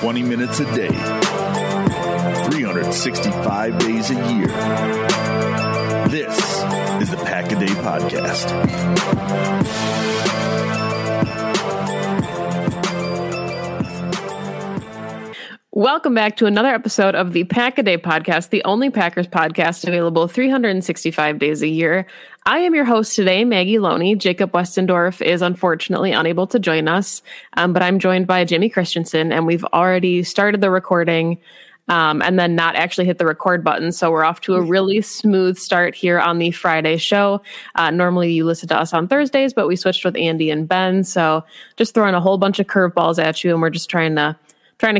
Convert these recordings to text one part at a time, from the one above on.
20 minutes a day, 365 days a year. This is the Pack a Day Podcast. Welcome back to another episode of the Pack a Day Podcast, the only Packers podcast available 365 days a year. I am your host today, Maggie Loney. Jacob Westendorf is unfortunately unable to join us, but I'm joined by Jimmy Christensen, and we've already started the recording and then not actually hit the record button. So we're off to a really smooth start here on the Friday show. Normally you listen to us on Thursdays, but we switched with Andy and Ben. So just throwing a whole bunch of curveballs at you, and we're just trying to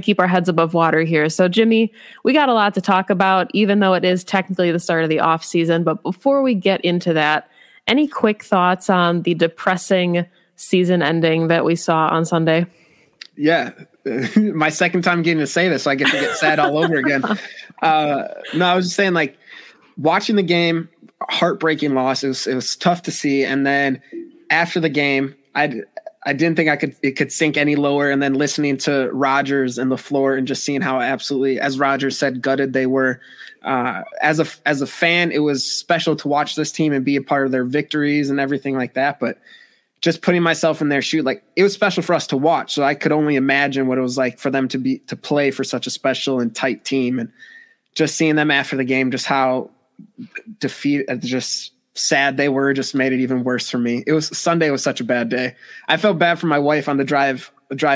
keep our heads above water here. So, Jimmy, we got a lot to talk about, even though it is technically the start of the off season. But before we get into that, any quick thoughts on the depressing season ending that we saw on Sunday? Yeah, my second time getting to say this, so I get to get sad all over again. No, I was just saying, like, watching the game, heartbreaking losses. It was tough to see. And then after the game, I didn't think it could sink any lower. And then listening to Rodgers and the floor and just seeing how absolutely, as Rodgers said, gutted they were. As a fan, it was special to watch this team and be a part of their victories and everything like that. But just putting myself in their shoe, like, it was special for us to watch. So I could only imagine what it was like for them to play for such a special and tight team. And just seeing them after the game, just how defeated, just sad they were, just made it even worse for me. It was Sunday was such a bad day. I felt bad for my wife on the drive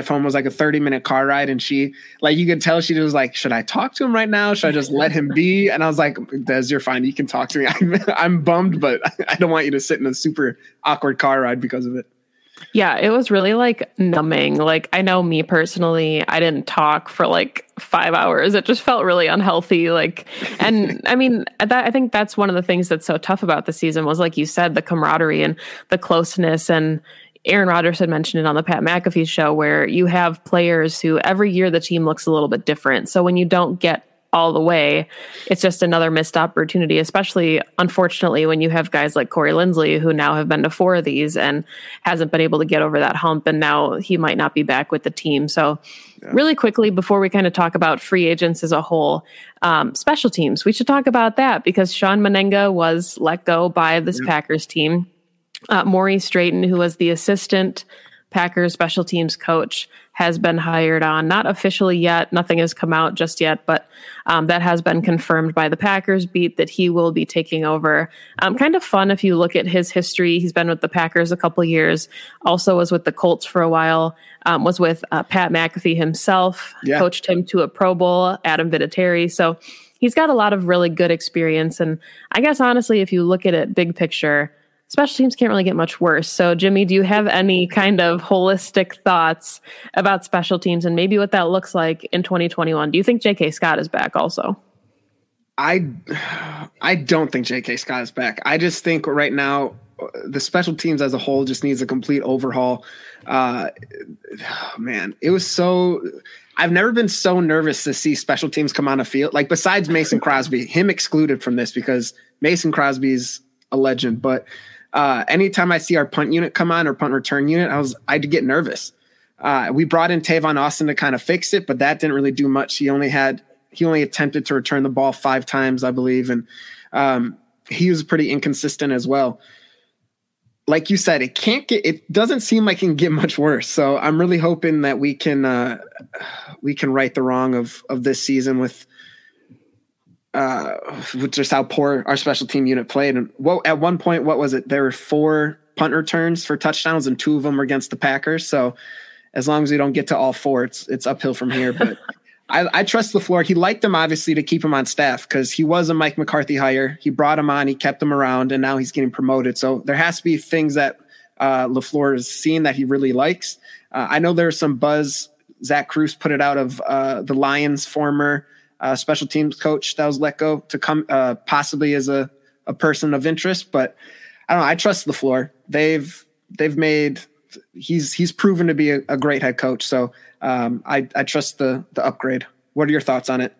home. Was like a 30-minute car ride, and she, like, you could tell she was like, should I talk to him right now? Should I just let him be? And I was like, Des, you're fine. You can talk to me. I'm bummed, but I don't want you to sit in a super awkward car ride because of it. Yeah, it was really, like, numbing. Like, I know me personally, I didn't talk for like 5 hours. It just felt really unhealthy. Like, and I mean, I think that's one of the things that's so tough about the season was, like you said, the camaraderie and the closeness. And Aaron Rodgers had mentioned it on the Pat McAfee show, where you have players who every year the team looks a little bit different. So when you don't get all the way, it's just another missed opportunity, especially, unfortunately, when you have guys like Corey Linsley, who now have been to 4 of these and hasn't been able to get over that hump, and now he might not be back with the team. So yeah. Really quickly, before we kind of talk about free agents as a whole, special teams, we should talk about that, because Shawn Mennenga was let go by this Packers team. Maurice Drayton, who was the assistant Packers special teams coach, has been hired on. Not officially yet. Nothing has come out just yet, but that has been confirmed by the Packers beat that he will be taking over. Kind of fun if you look at his history. He's been with the Packers a couple years, also was with the Colts for a while, was with Pat McAfee himself, coached him to a Pro Bowl, Adam Vinatieri. So he's got a lot of really good experience. And I guess, honestly, if you look at it big picture, special teams can't really get much worse. So, Jimmy, do you have any kind of holistic thoughts about special teams and maybe what that looks like in 2021? Do you think J.K. Scott is back also? I don't think J.K. Scott is back. I just think right now the special teams as a whole just needs a complete overhaul. It was so – I've never been so nervous to see special teams come on a field. Like, besides Mason Crosby, him excluded from this because Mason Crosby's a legend, but – anytime I see our punt unit come on or punt return unit, I'd get nervous. We brought in Tavon Austin to kind of fix it, but that didn't really do much. He only attempted to return the ball 5 times, I believe. And he was pretty inconsistent as well. Like you said, it doesn't seem like it can get much worse. So I'm really hoping that we can right the wrong of this season with just how poor our special team unit played. And at one point, what was it? There were 4 punt returns for touchdowns, and 2 of them were against the Packers. So as long as we don't get to all 4, it's uphill from here. But I trust LaFleur. He liked him, obviously, to keep him on staff because he was a Mike McCarthy hire. He brought him on, he kept him around, and now he's getting promoted. So there has to be things that LaFleur is seeing that he really likes. I know there's some buzz. Zach Cruz put it out of the Lions' former special teams coach that was let go to come possibly as a person of interest, but I don't know. I trust LaFleur. He's proven to be a great head coach. So I trust the upgrade. What are your thoughts on it?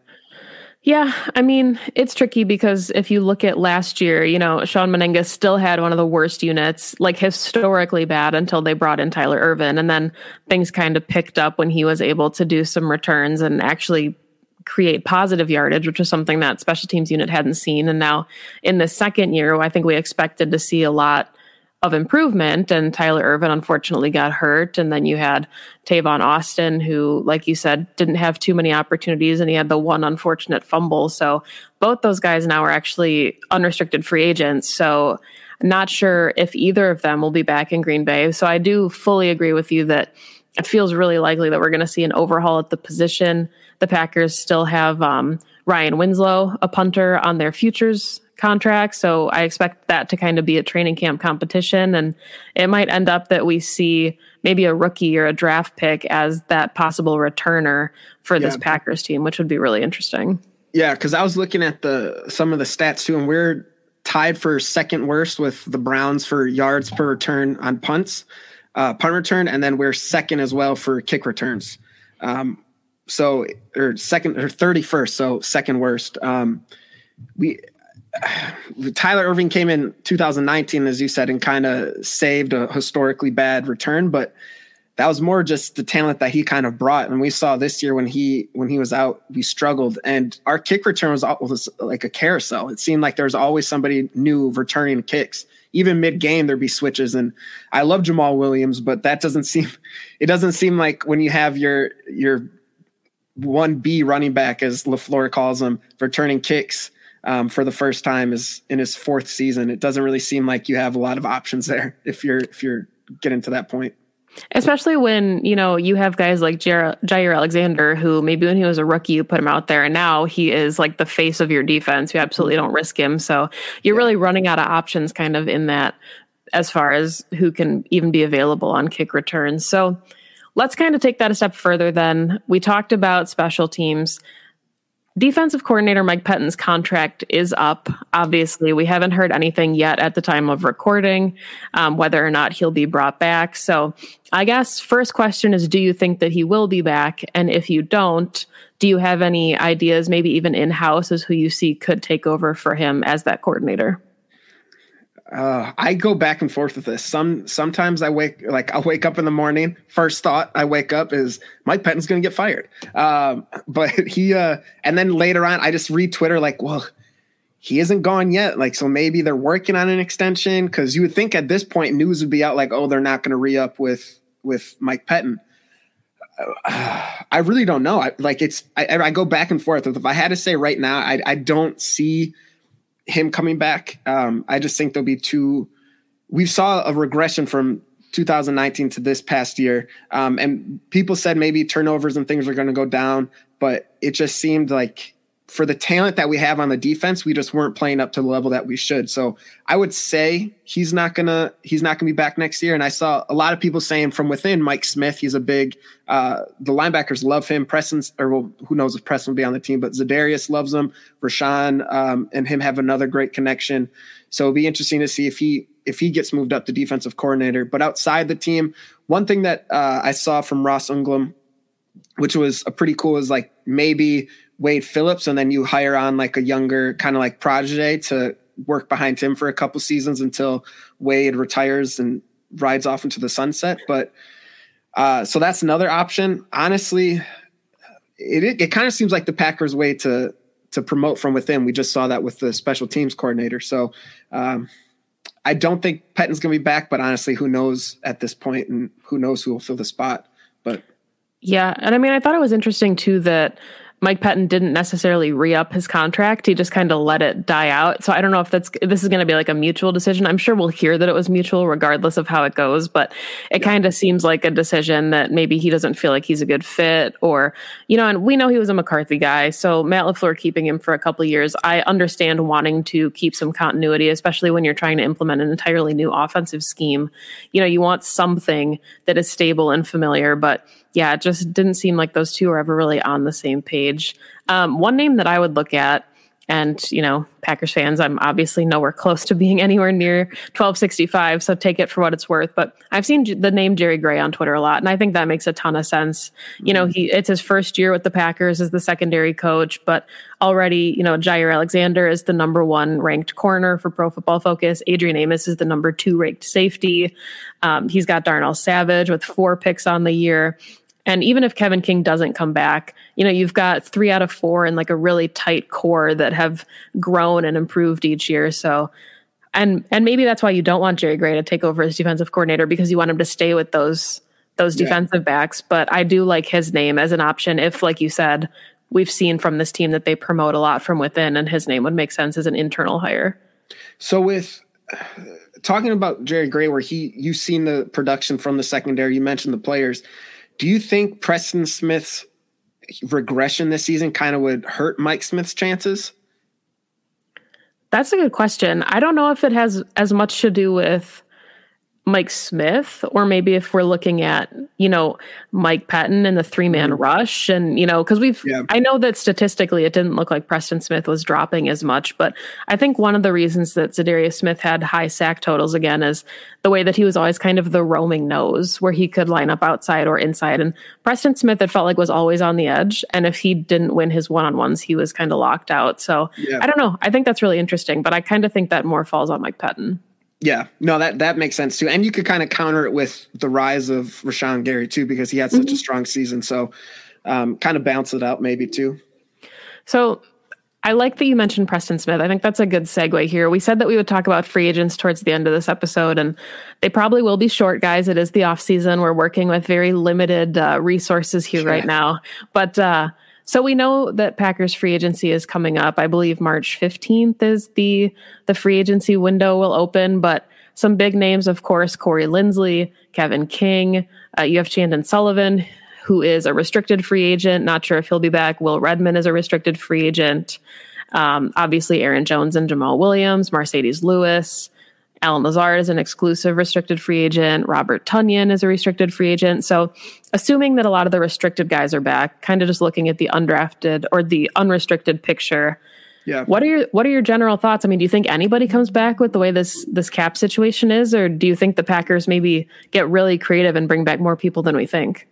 Yeah, I mean, it's tricky because if you look at last year, you know, Shawn Mennenga still had one of the worst units, like historically bad, until they brought in Tyler Ervin. And then things kind of picked up when he was able to do some returns and actually create positive yardage, which was something that special teams unit hadn't seen. And now in the second year, I think we expected to see a lot of improvement, and Tyler Ervin unfortunately got hurt. And then you had Tavon Austin, who, like you said, didn't have too many opportunities, and he had the one unfortunate fumble. So both those guys now are actually unrestricted free agents. So not sure if either of them will be back in Green Bay. So I do fully agree with you that it feels really likely that we're going to see an overhaul at the position. The Packers still have Ryan Winslow, a punter, on their futures contract. So I expect that to kind of be a training camp competition. And it might end up that we see maybe a rookie or a draft pick as that possible returner for this Packers team, which would be really interesting. Yeah, because I was looking at some of the stats too, and we're tied for second worst with the Browns for yards per return on punts, punt return, and then we're second as well for kick returns. So, or second or 31st, so second worst. Tyler Ervin came in 2019, as you said, and kind of saved a historically bad return, but that was more just the talent that he kind of brought. And we saw this year when he was out, we struggled, and our kick return was like a carousel. It seemed like there was always somebody new returning kicks. Even mid game, there'd be switches. And I love Jamal Williams, but it doesn't seem like when you have your 1B running back, as LaFleur calls him, returning kicks for the first time is in his fourth season. It doesn't really seem like you have a lot of options there if you're getting to that point. Especially when, you know, you have guys like Jair Alexander, who maybe when he was a rookie, you put him out there, and now he is like the face of your defense. You absolutely don't risk him. So you're really running out of options kind of in that, as far as who can even be available on kick returns. So let's kind of take that a step further then. We talked about special teams. Defensive coordinator Mike Pettine's contract is up. Obviously, we haven't heard anything yet at the time of recording, whether or not he'll be brought back. So I guess first question is, do you think that he will be back? And if you don't, do you have any ideas, maybe even in-house, as who you see could take over for him as that coordinator? I go back and forth with this. Sometimes I wake up in the morning. First thought I wake up is Mike Pettine's going to get fired. But and then later on, I just read Twitter like, well, he isn't gone yet. Like, so maybe they're working on an extension. Cause you would think at this point news would be out like, oh, they're not going to re-up with Mike Pettine. I really don't know. I go back and forth. If I had to say right now, I don't see him coming back. I just think there'll be we saw a regression from 2019 to this past year. And people said maybe turnovers and things are going to go down, but it just seemed like for the talent that we have on the defense, we just weren't playing up to the level that we should. So I would say he's not gonna be back next year. And I saw a lot of people saying from within Mike Smith, he's a big, the linebackers love him. Who knows if Preston will be on the team, but Zadarius loves him. Rashawn and him have another great connection. So it'll be interesting to see if he gets moved up to defensive coordinator. But outside the team, one thing that I saw from Ross Unglum, which was a pretty cool, is like maybe Wade Phillips, and then you hire on like a younger kind of like protege to work behind him for a couple seasons until Wade retires and rides off into the sunset. But so that's another option. Honestly, it kind of seems like the Packers' way to promote from within. We just saw that with the special teams coordinator. So I don't think Pettine's going to be back, but honestly, who knows at this point, and who knows who will fill the spot. But yeah, and I mean, I thought it was interesting too that Mike Pettine didn't necessarily re-up his contract. He just kind of let it die out. So I don't know if this is going to be like a mutual decision. I'm sure we'll hear that it was mutual regardless of how it goes, but it kind of seems like a decision that maybe he doesn't feel like he's a good fit, or, you know, and we know he was a McCarthy guy. So Matt LaFleur keeping him for a couple of years, I understand wanting to keep some continuity, especially when you're trying to implement an entirely new offensive scheme. You know, you want something that is stable and familiar, but yeah, it just didn't seem like those two were ever really on the same page. One name that I would look at And, you know, Packers fans, I'm obviously nowhere close to being anywhere near 1265, so take it for what it's worth. But I've seen the name Jerry Gray on Twitter a lot, and I think that makes a ton of sense. You know, it's his first year with the Packers as the secondary coach, but already, you know, Jair Alexander is the number one ranked corner for Pro Football Focus. Adrian Amos is the number two ranked safety. He's got Darnell Savage with 4 picks on the year. And even if Kevin King doesn't come back, you know, you've got 3 out of 4 and like a really tight core that have grown and improved each year. So, and maybe that's why you don't want Jerry Gray to take over as defensive coordinator, because you want him to stay with those defensive backs. But I do like his name as an option. If, like you said, we've seen from this team that they promote a lot from within, and his name would make sense as an internal hire. So with talking about Jerry Gray, where you've seen the production from the secondary, you mentioned the players. Do you think Preston Smith's regression this season kind of would hurt Mike Smith's chances? That's a good question. I don't know if it has as much to do with Mike Smith, or maybe if we're looking at, you know, Mike Pettine and the 3-man rush, and, you know, because I know that statistically it didn't look like Preston Smith was dropping as much, but I think one of the reasons that Za'Darius Smith had high sack totals again is the way that he was always kind of the roaming nose, where he could line up outside or inside, and Preston Smith, it felt like, was always on the edge, and if he didn't win his one-on-ones, he was kind of locked out. So I don't know. I think that's really interesting, but I kind of think that more falls on Mike Pettine. Yeah, no, that makes sense too. And you could kind of counter it with the rise of Rashawn Gary too, because he had such a strong season. So kind of balance it out maybe too. So I like that you mentioned Preston Smith. I think that's a good segue here. We said that we would talk about free agents towards the end of this episode, and they probably will be short, guys. It is the off season. We're working with very limited resources here right now. But so we know that Packers free agency is coming up. I believe March 15th is the free agency window will open, but some big names, of course, Corey Linsley, Kevin King. You have Chandon Sullivan, who is a restricted free agent. Not sure if he'll be back. Will Redmond is a restricted free agent. Obviously, Aaron Jones and Jamal Williams, Mercedes Lewis. Alan Lazard is an exclusive restricted free agent. Robert Tonyan is a restricted free agent. So assuming that a lot of the restricted guys are back, kind of just looking at the undrafted or the unrestricted picture. Yeah. What are your general thoughts? I mean, do you think anybody comes back with the way this cap situation is, or do you think the Packers maybe get really creative and bring back more people than we think?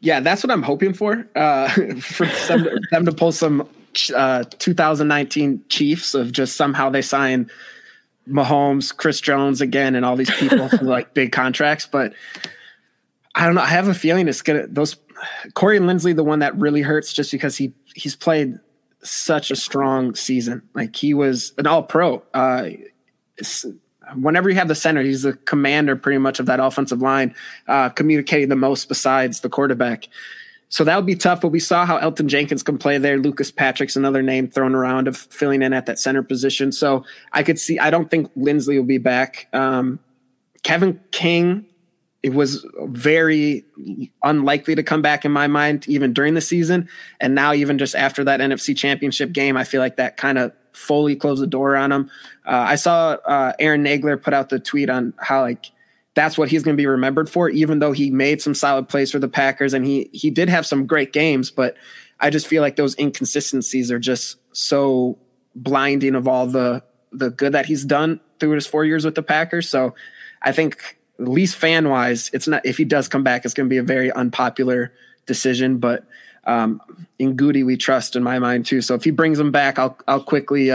Yeah, that's what I'm hoping for them to pull some 2019 Chiefs of just somehow they sign Mahomes, Chris Jones again, and all these people who like big contracts. But I don't know. I have a feeling it's gonna. Those Corey Linsley, the one that really hurts, just because he's played such a strong season. Like, he was an All-Pro. Whenever you have the center, he's the commander pretty much of that offensive line, communicating the most besides the quarterback. So that would be tough, but we saw how Elgton Jenkins can play there. Lucas Patrick's another name thrown around of filling in at that center position. So I don't think Linsley will be back. Kevin King, it was very unlikely to come back in my mind, even during the season. And now even just after that NFC Championship game, I feel like that kind of fully closed the door on him. I saw Aaron Nagler put out the tweet on how, like, that's what he's going to be remembered for, even though he made some solid plays for the Packers and he did have some great games. But I just feel like those inconsistencies are just so blinding of all the good that he's done through his 4 years with the Packers. So I think, at least fan wise, it's not, if he does come back, it's going to be a very unpopular decision. But in Goody we trust, in my mind too. So if he brings him back, I'll quickly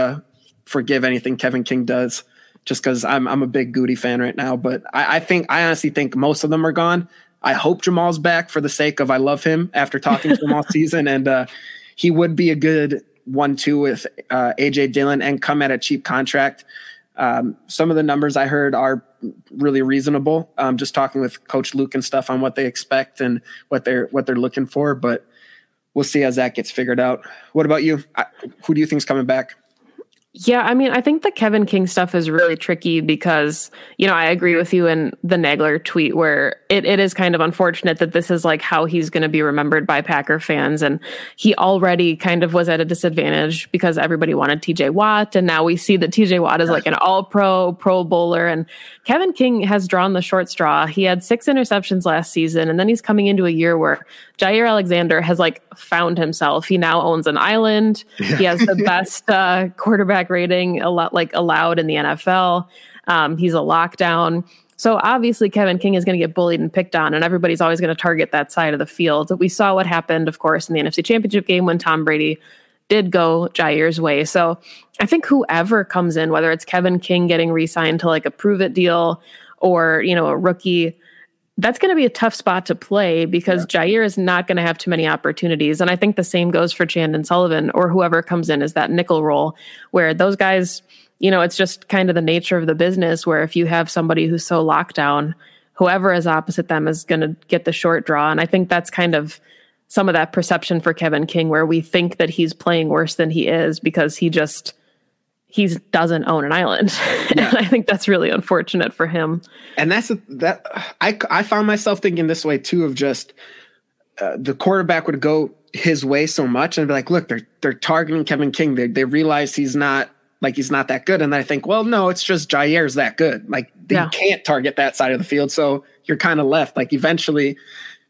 forgive anything Kevin King does, just because I'm a big Goody fan right now. But I honestly think most of them are gone. I hope Jamal's back for the sake of I love him after talking to him all season. And he would be a good 1-2 with AJ Dillon and come at a cheap contract. Some of the numbers I heard are really reasonable. Just talking with Coach Luke and stuff on what they expect and what they're looking for. But we'll see as that gets figured out. What about you? Who do you think's coming back? Yeah, I mean, I think the Kevin King stuff is really tricky because, you know, I agree with you in the Nagler tweet where it is kind of unfortunate that this is like how he's going to be remembered by Packer fans. And he already kind of was at a disadvantage because everybody wanted TJ Watt. And now we see that TJ Watt is like an all pro bowler. And Kevin King has drawn the short straw. He had 6 interceptions last season. And then he's coming into a year where Jair Alexander has like found himself. He now owns an island. Yeah. He has the best quarterback rating a lot like allowed in the NFL. He's a lockdown. So obviously Kevin King is going to get bullied and picked on, and everybody's always going to target that side of the field. We saw what happened, of course, in the NFC Championship game when Tom Brady did go Jair's way. So I think whoever comes in, whether it's Kevin King getting re-signed to like a prove-it deal or, you know, a rookie, that's going to be a tough spot to play because Jair is not going to have too many opportunities. And I think the same goes for Chandon Sullivan or whoever comes in as that nickel role where those guys, you know, it's just kind of the nature of the business where if you have somebody who's so locked down, whoever is opposite them is going to get the short draw. And I think that's kind of some of that perception for Kevin King where we think that he's playing worse than he is because he doesn't own an island. And I think that's really unfortunate for him. And I found myself thinking this way too, of just the quarterback would go his way so much and be like, look, they're targeting Kevin King. They realize he's not that good. And I think, well, no, it's just Jair's that good. Like they can't target that side of the field. So you're kind of left. Like eventually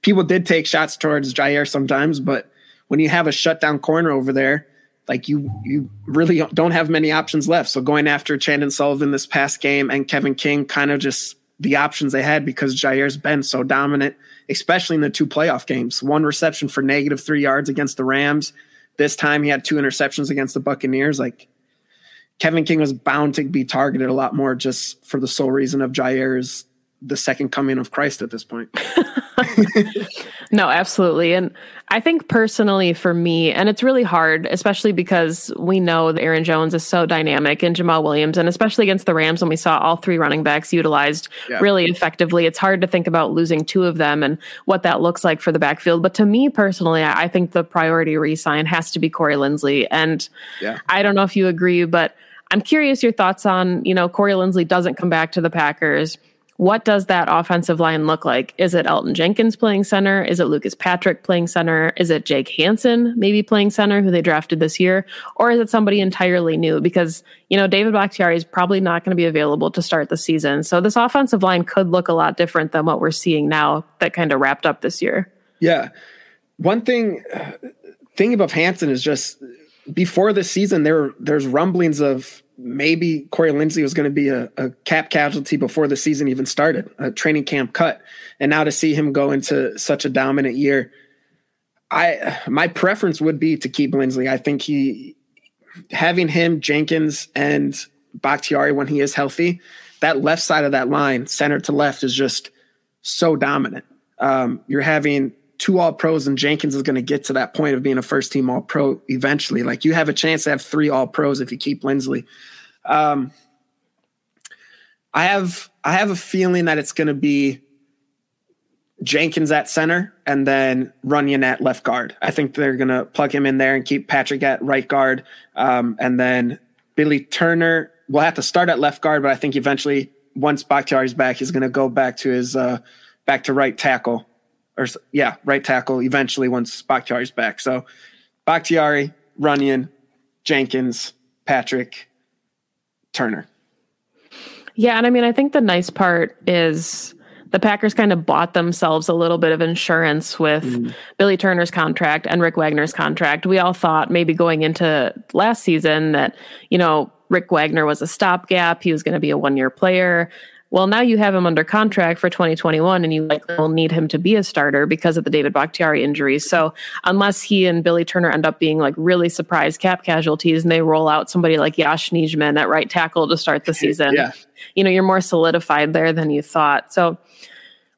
people did take shots towards Jair sometimes, but when you have a shutdown corner over there, like you really don't have many options left. So going after Chandon Sullivan this past game and Kevin King, kind of just the options they had because Jair's been so dominant, especially in the 2 playoff games. 1 reception for -3 yards against the Rams. This time he had 2 interceptions against the Buccaneers. Like Kevin King was bound to be targeted a lot more just for the sole reason of Jair's the second coming of Christ at this point. No, absolutely. And I think personally for me, and it's really hard, especially because we know that Aaron Jones is so dynamic and Jamal Williams, and especially against the Rams when we saw all 3 running backs utilized really effectively, it's hard to think about losing 2 of them and what that looks like for the backfield. But to me personally, I think the priority re-sign has to be Corey Linsley. And I don't know if you agree, but I'm curious your thoughts on, you know, Corey Linsley doesn't come back to the Packers. What does that offensive line look like? Is it Elgton Jenkins playing center? Is it Lucas Patrick playing center? Is it Jake Hansen maybe playing center, who they drafted this year? Or is it somebody entirely new? Because, you know, David Bakhtiari is probably not going to be available to start the season. So this offensive line could look a lot different than what we're seeing now that kind of wrapped up this year. Yeah. One thing about Hansen is just before this season, there's rumblings of maybe Corey Linsley was going to be a cap casualty before the season even started, a training camp cut. And now to see him go into such a dominant year, my preference would be to keep Linsley. I think having him, Jenkins, and Bakhtiari when he is healthy, that left side of that line, center to left, is just so dominant. You're having 2 All-Pros, and Jenkins is going to get to that point of being a first-team All-Pro eventually. Like, you have a chance to have 3 All-Pros if you keep Linsley. I have a feeling that it's going to be Jenkins at center and then Runyon at left guard. I think they're going to plug him in there and keep Patrick at right guard. And then Billy Turner will have to start at left guard, but I think eventually once Bakhtiari's back, he's going to go back to his back to right tackle. Right tackle eventually once Bakhtiari's back. So Bakhtiari, Runyon, Jenkins, Patrick, Turner. Yeah, and I mean, I think the nice part is the Packers kind of bought themselves a little bit of insurance with Billy Turner's contract and Rick Wagner's contract. We all thought maybe going into last season that, you know, Rick Wagner was a stopgap. He was going to be a one-year player. Well, now you have him under contract for 2021 and you likely will need him to be a starter because of the David Bakhtiari injuries. So unless he and Billy Turner end up being like really surprise cap casualties and they roll out somebody like Josh Nijman at right tackle to start the season, you know, you're more solidified there than you thought. So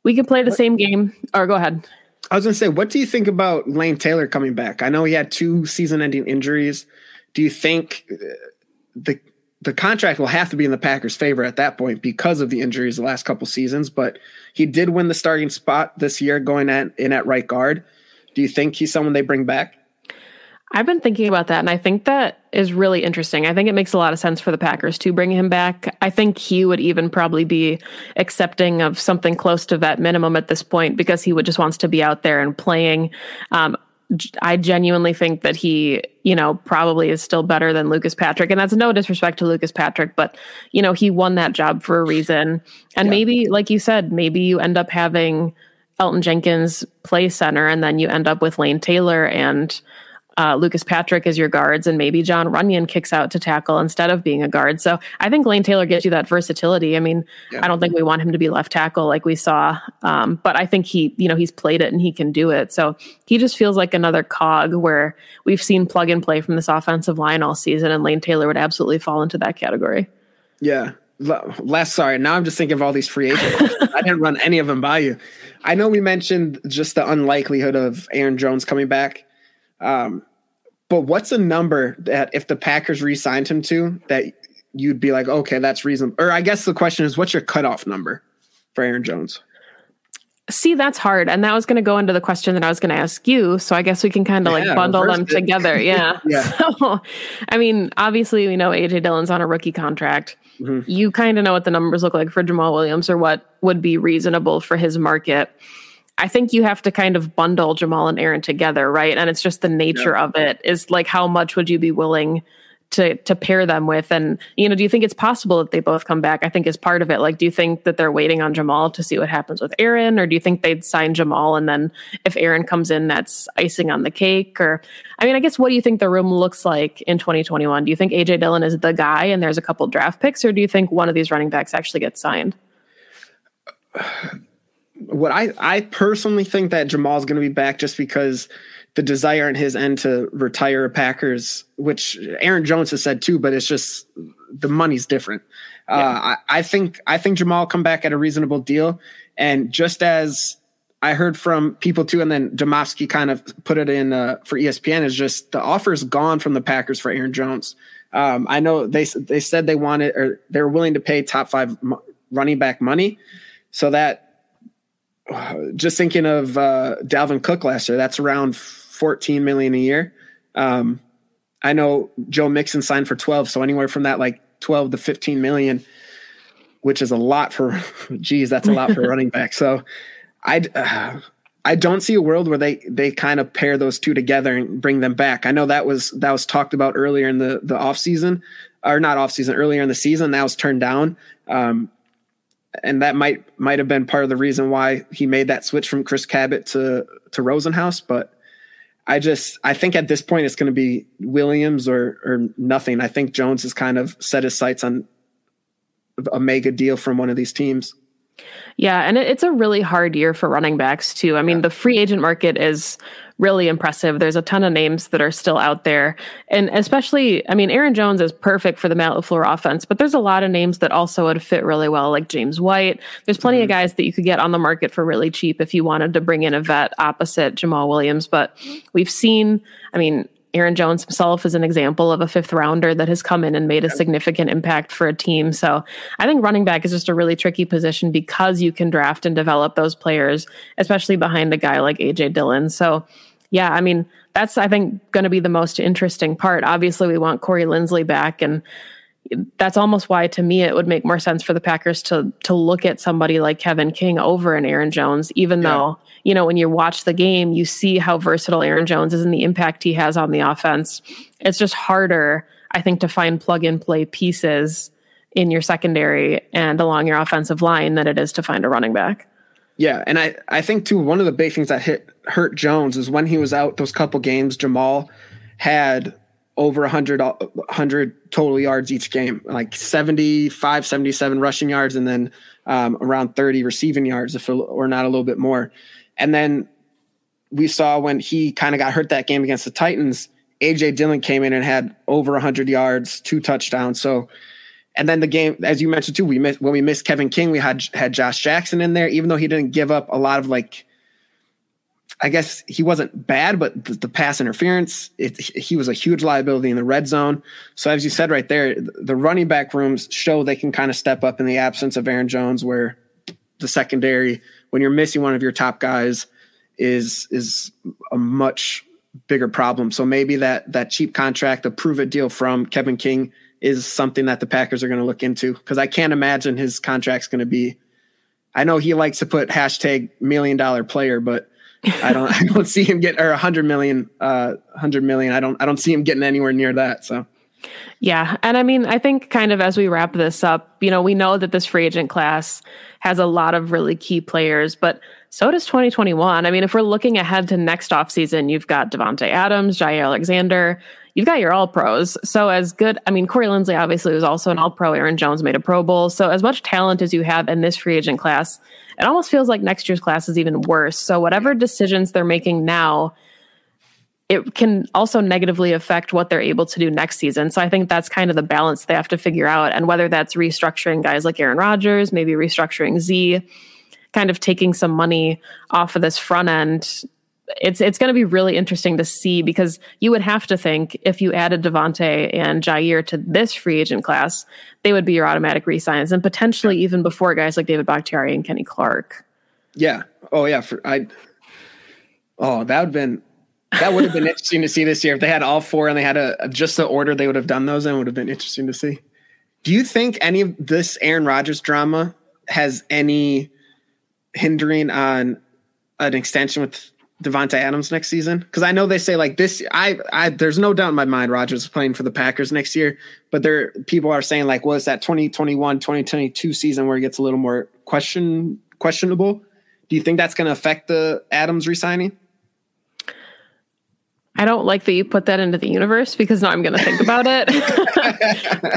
we could play the same game. Or go ahead. I was going to say, what do you think about Lane Taylor coming back? I know he had 2 season-ending injuries. Do you think the contract will have to be in the Packers' favor at that point because of the injuries the last couple seasons, but he did win the starting spot this year going in at right guard. Do you think he's someone they bring back? I've been thinking about that, and I think that is really interesting. I think it makes a lot of sense for the Packers to bring him back. I think he would even probably be accepting of something close to that minimum at this point because he would just wants to be out there and playing. I genuinely think that he, probably is still better than Lucas Patrick. And that's no disrespect to Lucas Patrick, but, he won that job for a reason. And maybe, like you said, maybe you end up having Elgton Jenkins play center, and then you end up with Lane Taylor and Lucas Patrick as your guards, and maybe John Runyon kicks out to tackle instead of being a guard. So I think Lane Taylor gives you that versatility. I mean, I don't think we want him to be left tackle like we saw, but I think he, he's played it and he can do it. So he just feels like another cog where we've seen plug and play from this offensive line all season, and Lane Taylor would absolutely fall into that category. Yeah. Now I'm just thinking of all these free agents. I didn't run any of them by you. I know we mentioned just the unlikelihood of Aaron Jones coming back. But what's a number that if the Packers re-signed him to, that you'd be like, okay, that's reasonable? Or I guess the question is, what's your cutoff number for Aaron Jones? See, that's hard. And that was going to go into the question that I was going to ask you. So I guess we can kind of bundle them together. So, I mean, obviously, we know AJ Dillon's on a rookie contract. Mm-hmm. You kind of know what the numbers look like for Jamal Williams or what would be reasonable for his market. I think you have to kind of bundle Jamal and Aaron together, right? And it's just the nature of it is like, how much would you be willing to pair them with? And, do you think it's possible that they both come back? I think is part of it. Like, do you think that they're waiting on Jamal to see what happens with Aaron? Or do you think they'd sign Jamal, and then if Aaron comes in, that's icing on the cake? Or, I mean, I guess, what do you think the room looks like in 2021? Do you think AJ Dillon is the guy and there's a couple draft picks, or do you think one of these running backs actually gets signed? What I personally think that Jamal's going to be back, just because the desire on his end to retire Packers, which Aaron Jones has said too, but it's just the money's different. Yeah. I think Jamal will come back at a reasonable deal. And just as I heard from people too, and then Domofsky kind of put it in for ESPN, is just the offer's gone from the Packers for Aaron Jones. I know they said they wanted, or they're willing to pay top five running back money. So that, just thinking of Dalvin Cook last year, that's around $14 million a year. I know Joe Mixon signed for 12, so anywhere from that, like 12 to 15 million, which is a lot for, geez, that's a lot for running back. So I don't see a world where they kind of pair those two together and bring them back. I know that was talked about earlier in the off season, or not off season, earlier in the season. That was turned down. And that might have been part of the reason why he made that switch from Chris Cabot to Rosenhaus. But I think at this point it's going to be Williams or nothing. I think Jones has kind of set his sights on a mega deal from one of these teams. Yeah, and it's a really hard year for running backs too. I mean, the free agent market is really impressive. There's a ton of names that are still out there. And especially, I mean, Aaron Jones is perfect for the Matt LaFleur offense, but there's a lot of names that also would fit really well, like James White. There's plenty of guys that you could get on the market for really cheap if you wanted to bring in a vet opposite Jamal Williams. But we've seen, I mean, Aaron Jones himself is an example of a fifth rounder that has come in and made a significant impact for a team. So I think running back is just a really tricky position because you can draft and develop those players, especially behind a guy like AJ Dillon. So yeah, I mean, that's, I think, going to be the most interesting part. Obviously we want Corey Linsley back, and that's almost why, to me, it would make more sense for the Packers to look at somebody like Kevin King over an Aaron Jones, even though, when you watch the game, you see how versatile Aaron Jones is and the impact he has on the offense. It's just harder, I think, to find plug and play pieces in your secondary and along your offensive line than it is to find a running back. Yeah. And I think too, one of the big things that hurt Jones is when he was out those couple games, Jamal had over 100 total yards each game, like 75, 77 rushing yards, and then around 30 receiving yards, if or not a little bit more. And then we saw when he kind of got hurt that game against the Titans, AJ Dillon came in and had over 100 yards, 2 touchdowns. So, and then the game, as you mentioned too, when we missed Kevin King, we had Josh Jackson in there, even though he didn't give up a lot of, like, I guess he wasn't bad, but the pass interference, he was a huge liability in the red zone. So as you said right there, the running back rooms show they can kind of step up in the absence of Aaron Jones, where the secondary, when you're missing one of your top guys, is a much bigger problem. So maybe that cheap contract, the prove it deal from Kevin King, is something that the Packers are going to look into, because I can't imagine his contract's going to be. I know he likes to put #$1 million player, but I don't see him get, or $100 million. I don't see him getting anywhere near that. So. Yeah. And I mean, I think kind of as we wrap this up, we know that this free agent class has a lot of really key players, but so does 2021. I mean, if we're looking ahead to next offseason, you've got Davante Adams, Jair Alexander, you've got your all pros. So as good, I mean, Corey Linsley obviously was also an all pro. Aaron Jones made a Pro Bowl. So as much talent as you have in this free agent class, it almost feels like next year's class is even worse. So whatever decisions they're making now, it can also negatively affect what they're able to do next season. So I think that's kind of the balance they have to figure out. And whether that's restructuring guys like Aaron Rodgers, maybe restructuring Z, kind of taking some money off of this front end, it's going to be really interesting to see, because you would have to think if you added Davante and Jair to this free agent class, they would be your automatic re-signs, and potentially even before guys like David Bakhtiari and Kenny Clark. Yeah. Oh, yeah. That would have been interesting to see this year. If they had all four and they had just the order they would have done those in, would have been interesting to see. Do you think any of this Aaron Rodgers drama has any hindering on an extension with Davante Adams next season? Because I know they say like this, there's no doubt in my mind Rodgers is playing for the Packers next year, but people are saying like, well, it's that 2021, 2022 season where it gets a little more questionable. Do you think that's going to affect the Adams re-signing? I don't like that you put that into the universe, because now I'm going to think about it.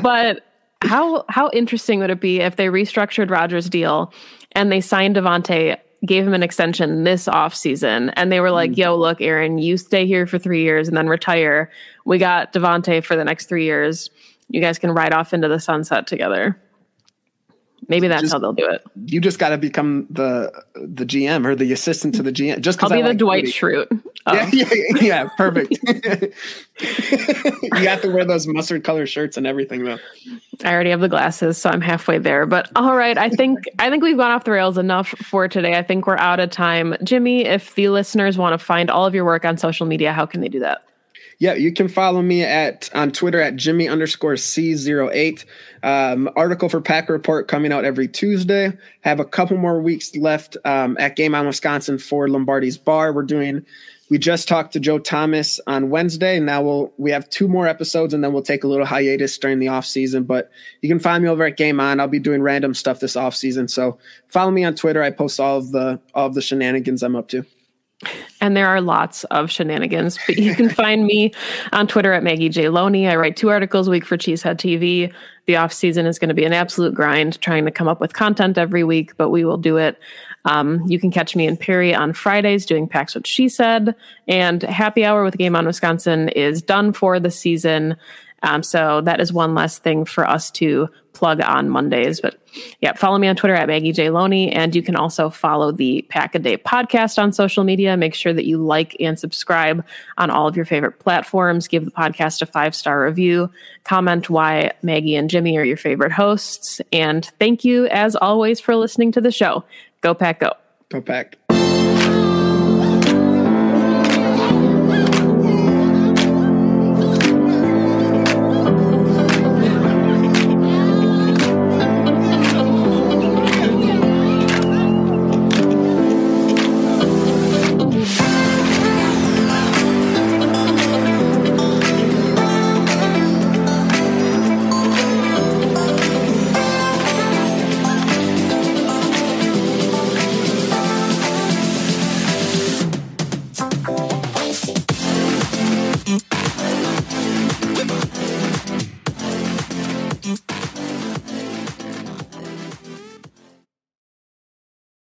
But how interesting would it be if they restructured Rodgers' deal and they signed Davante, gave him an extension this offseason, and they were like, yo, look, Aaron, you stay here for 3 years and then retire. We got Davante for the next 3 years. You guys can ride off into the sunset together. Maybe that's how they'll do it. You just got to become the GM or the assistant to the GM. Just I'll be the Dwight Schrute. Oh. Yeah, perfect. You have to wear those mustard-colored shirts and everything, though. I already have the glasses, so I'm halfway there. But all right, I think we've gone off the rails enough for today. I think we're out of time. Jimmy, if the listeners want to find all of your work on social media, how can they do that? Yeah, you can follow me on Twitter at Jimmy_C08. Article for Pack Report coming out every Tuesday. Have a couple more weeks left at Game On Wisconsin for Lombardi's Bar. We just talked to Joe Thomas on Wednesday, and now we have two more episodes, and then we'll take a little hiatus during the off season. But you can find me over at Game On. I'll be doing random stuff this off season, so follow me on Twitter. I post all of the shenanigans I'm up to. And there are lots of shenanigans, but you can find me on Twitter at Maggie J. Loney. I write 2 articles a week for Cheesehead TV. The off season is going to be an absolute grind trying to come up with content every week, but we will do it. You can catch me in Perry on Fridays doing Packs What She Said, and Happy Hour with Game On Wisconsin is done for the season. So that is one less thing for us to plug on Mondays. But yeah, follow me on Twitter at Maggie J. Loney. And you can also follow the Pack a Day podcast on social media. Make sure that you like and subscribe on all of your favorite platforms. Give the podcast a 5-star review. Comment why Maggie and Jimmy are your favorite hosts. And thank you, as always, for listening to the show. Go Pack Go. Go Pack.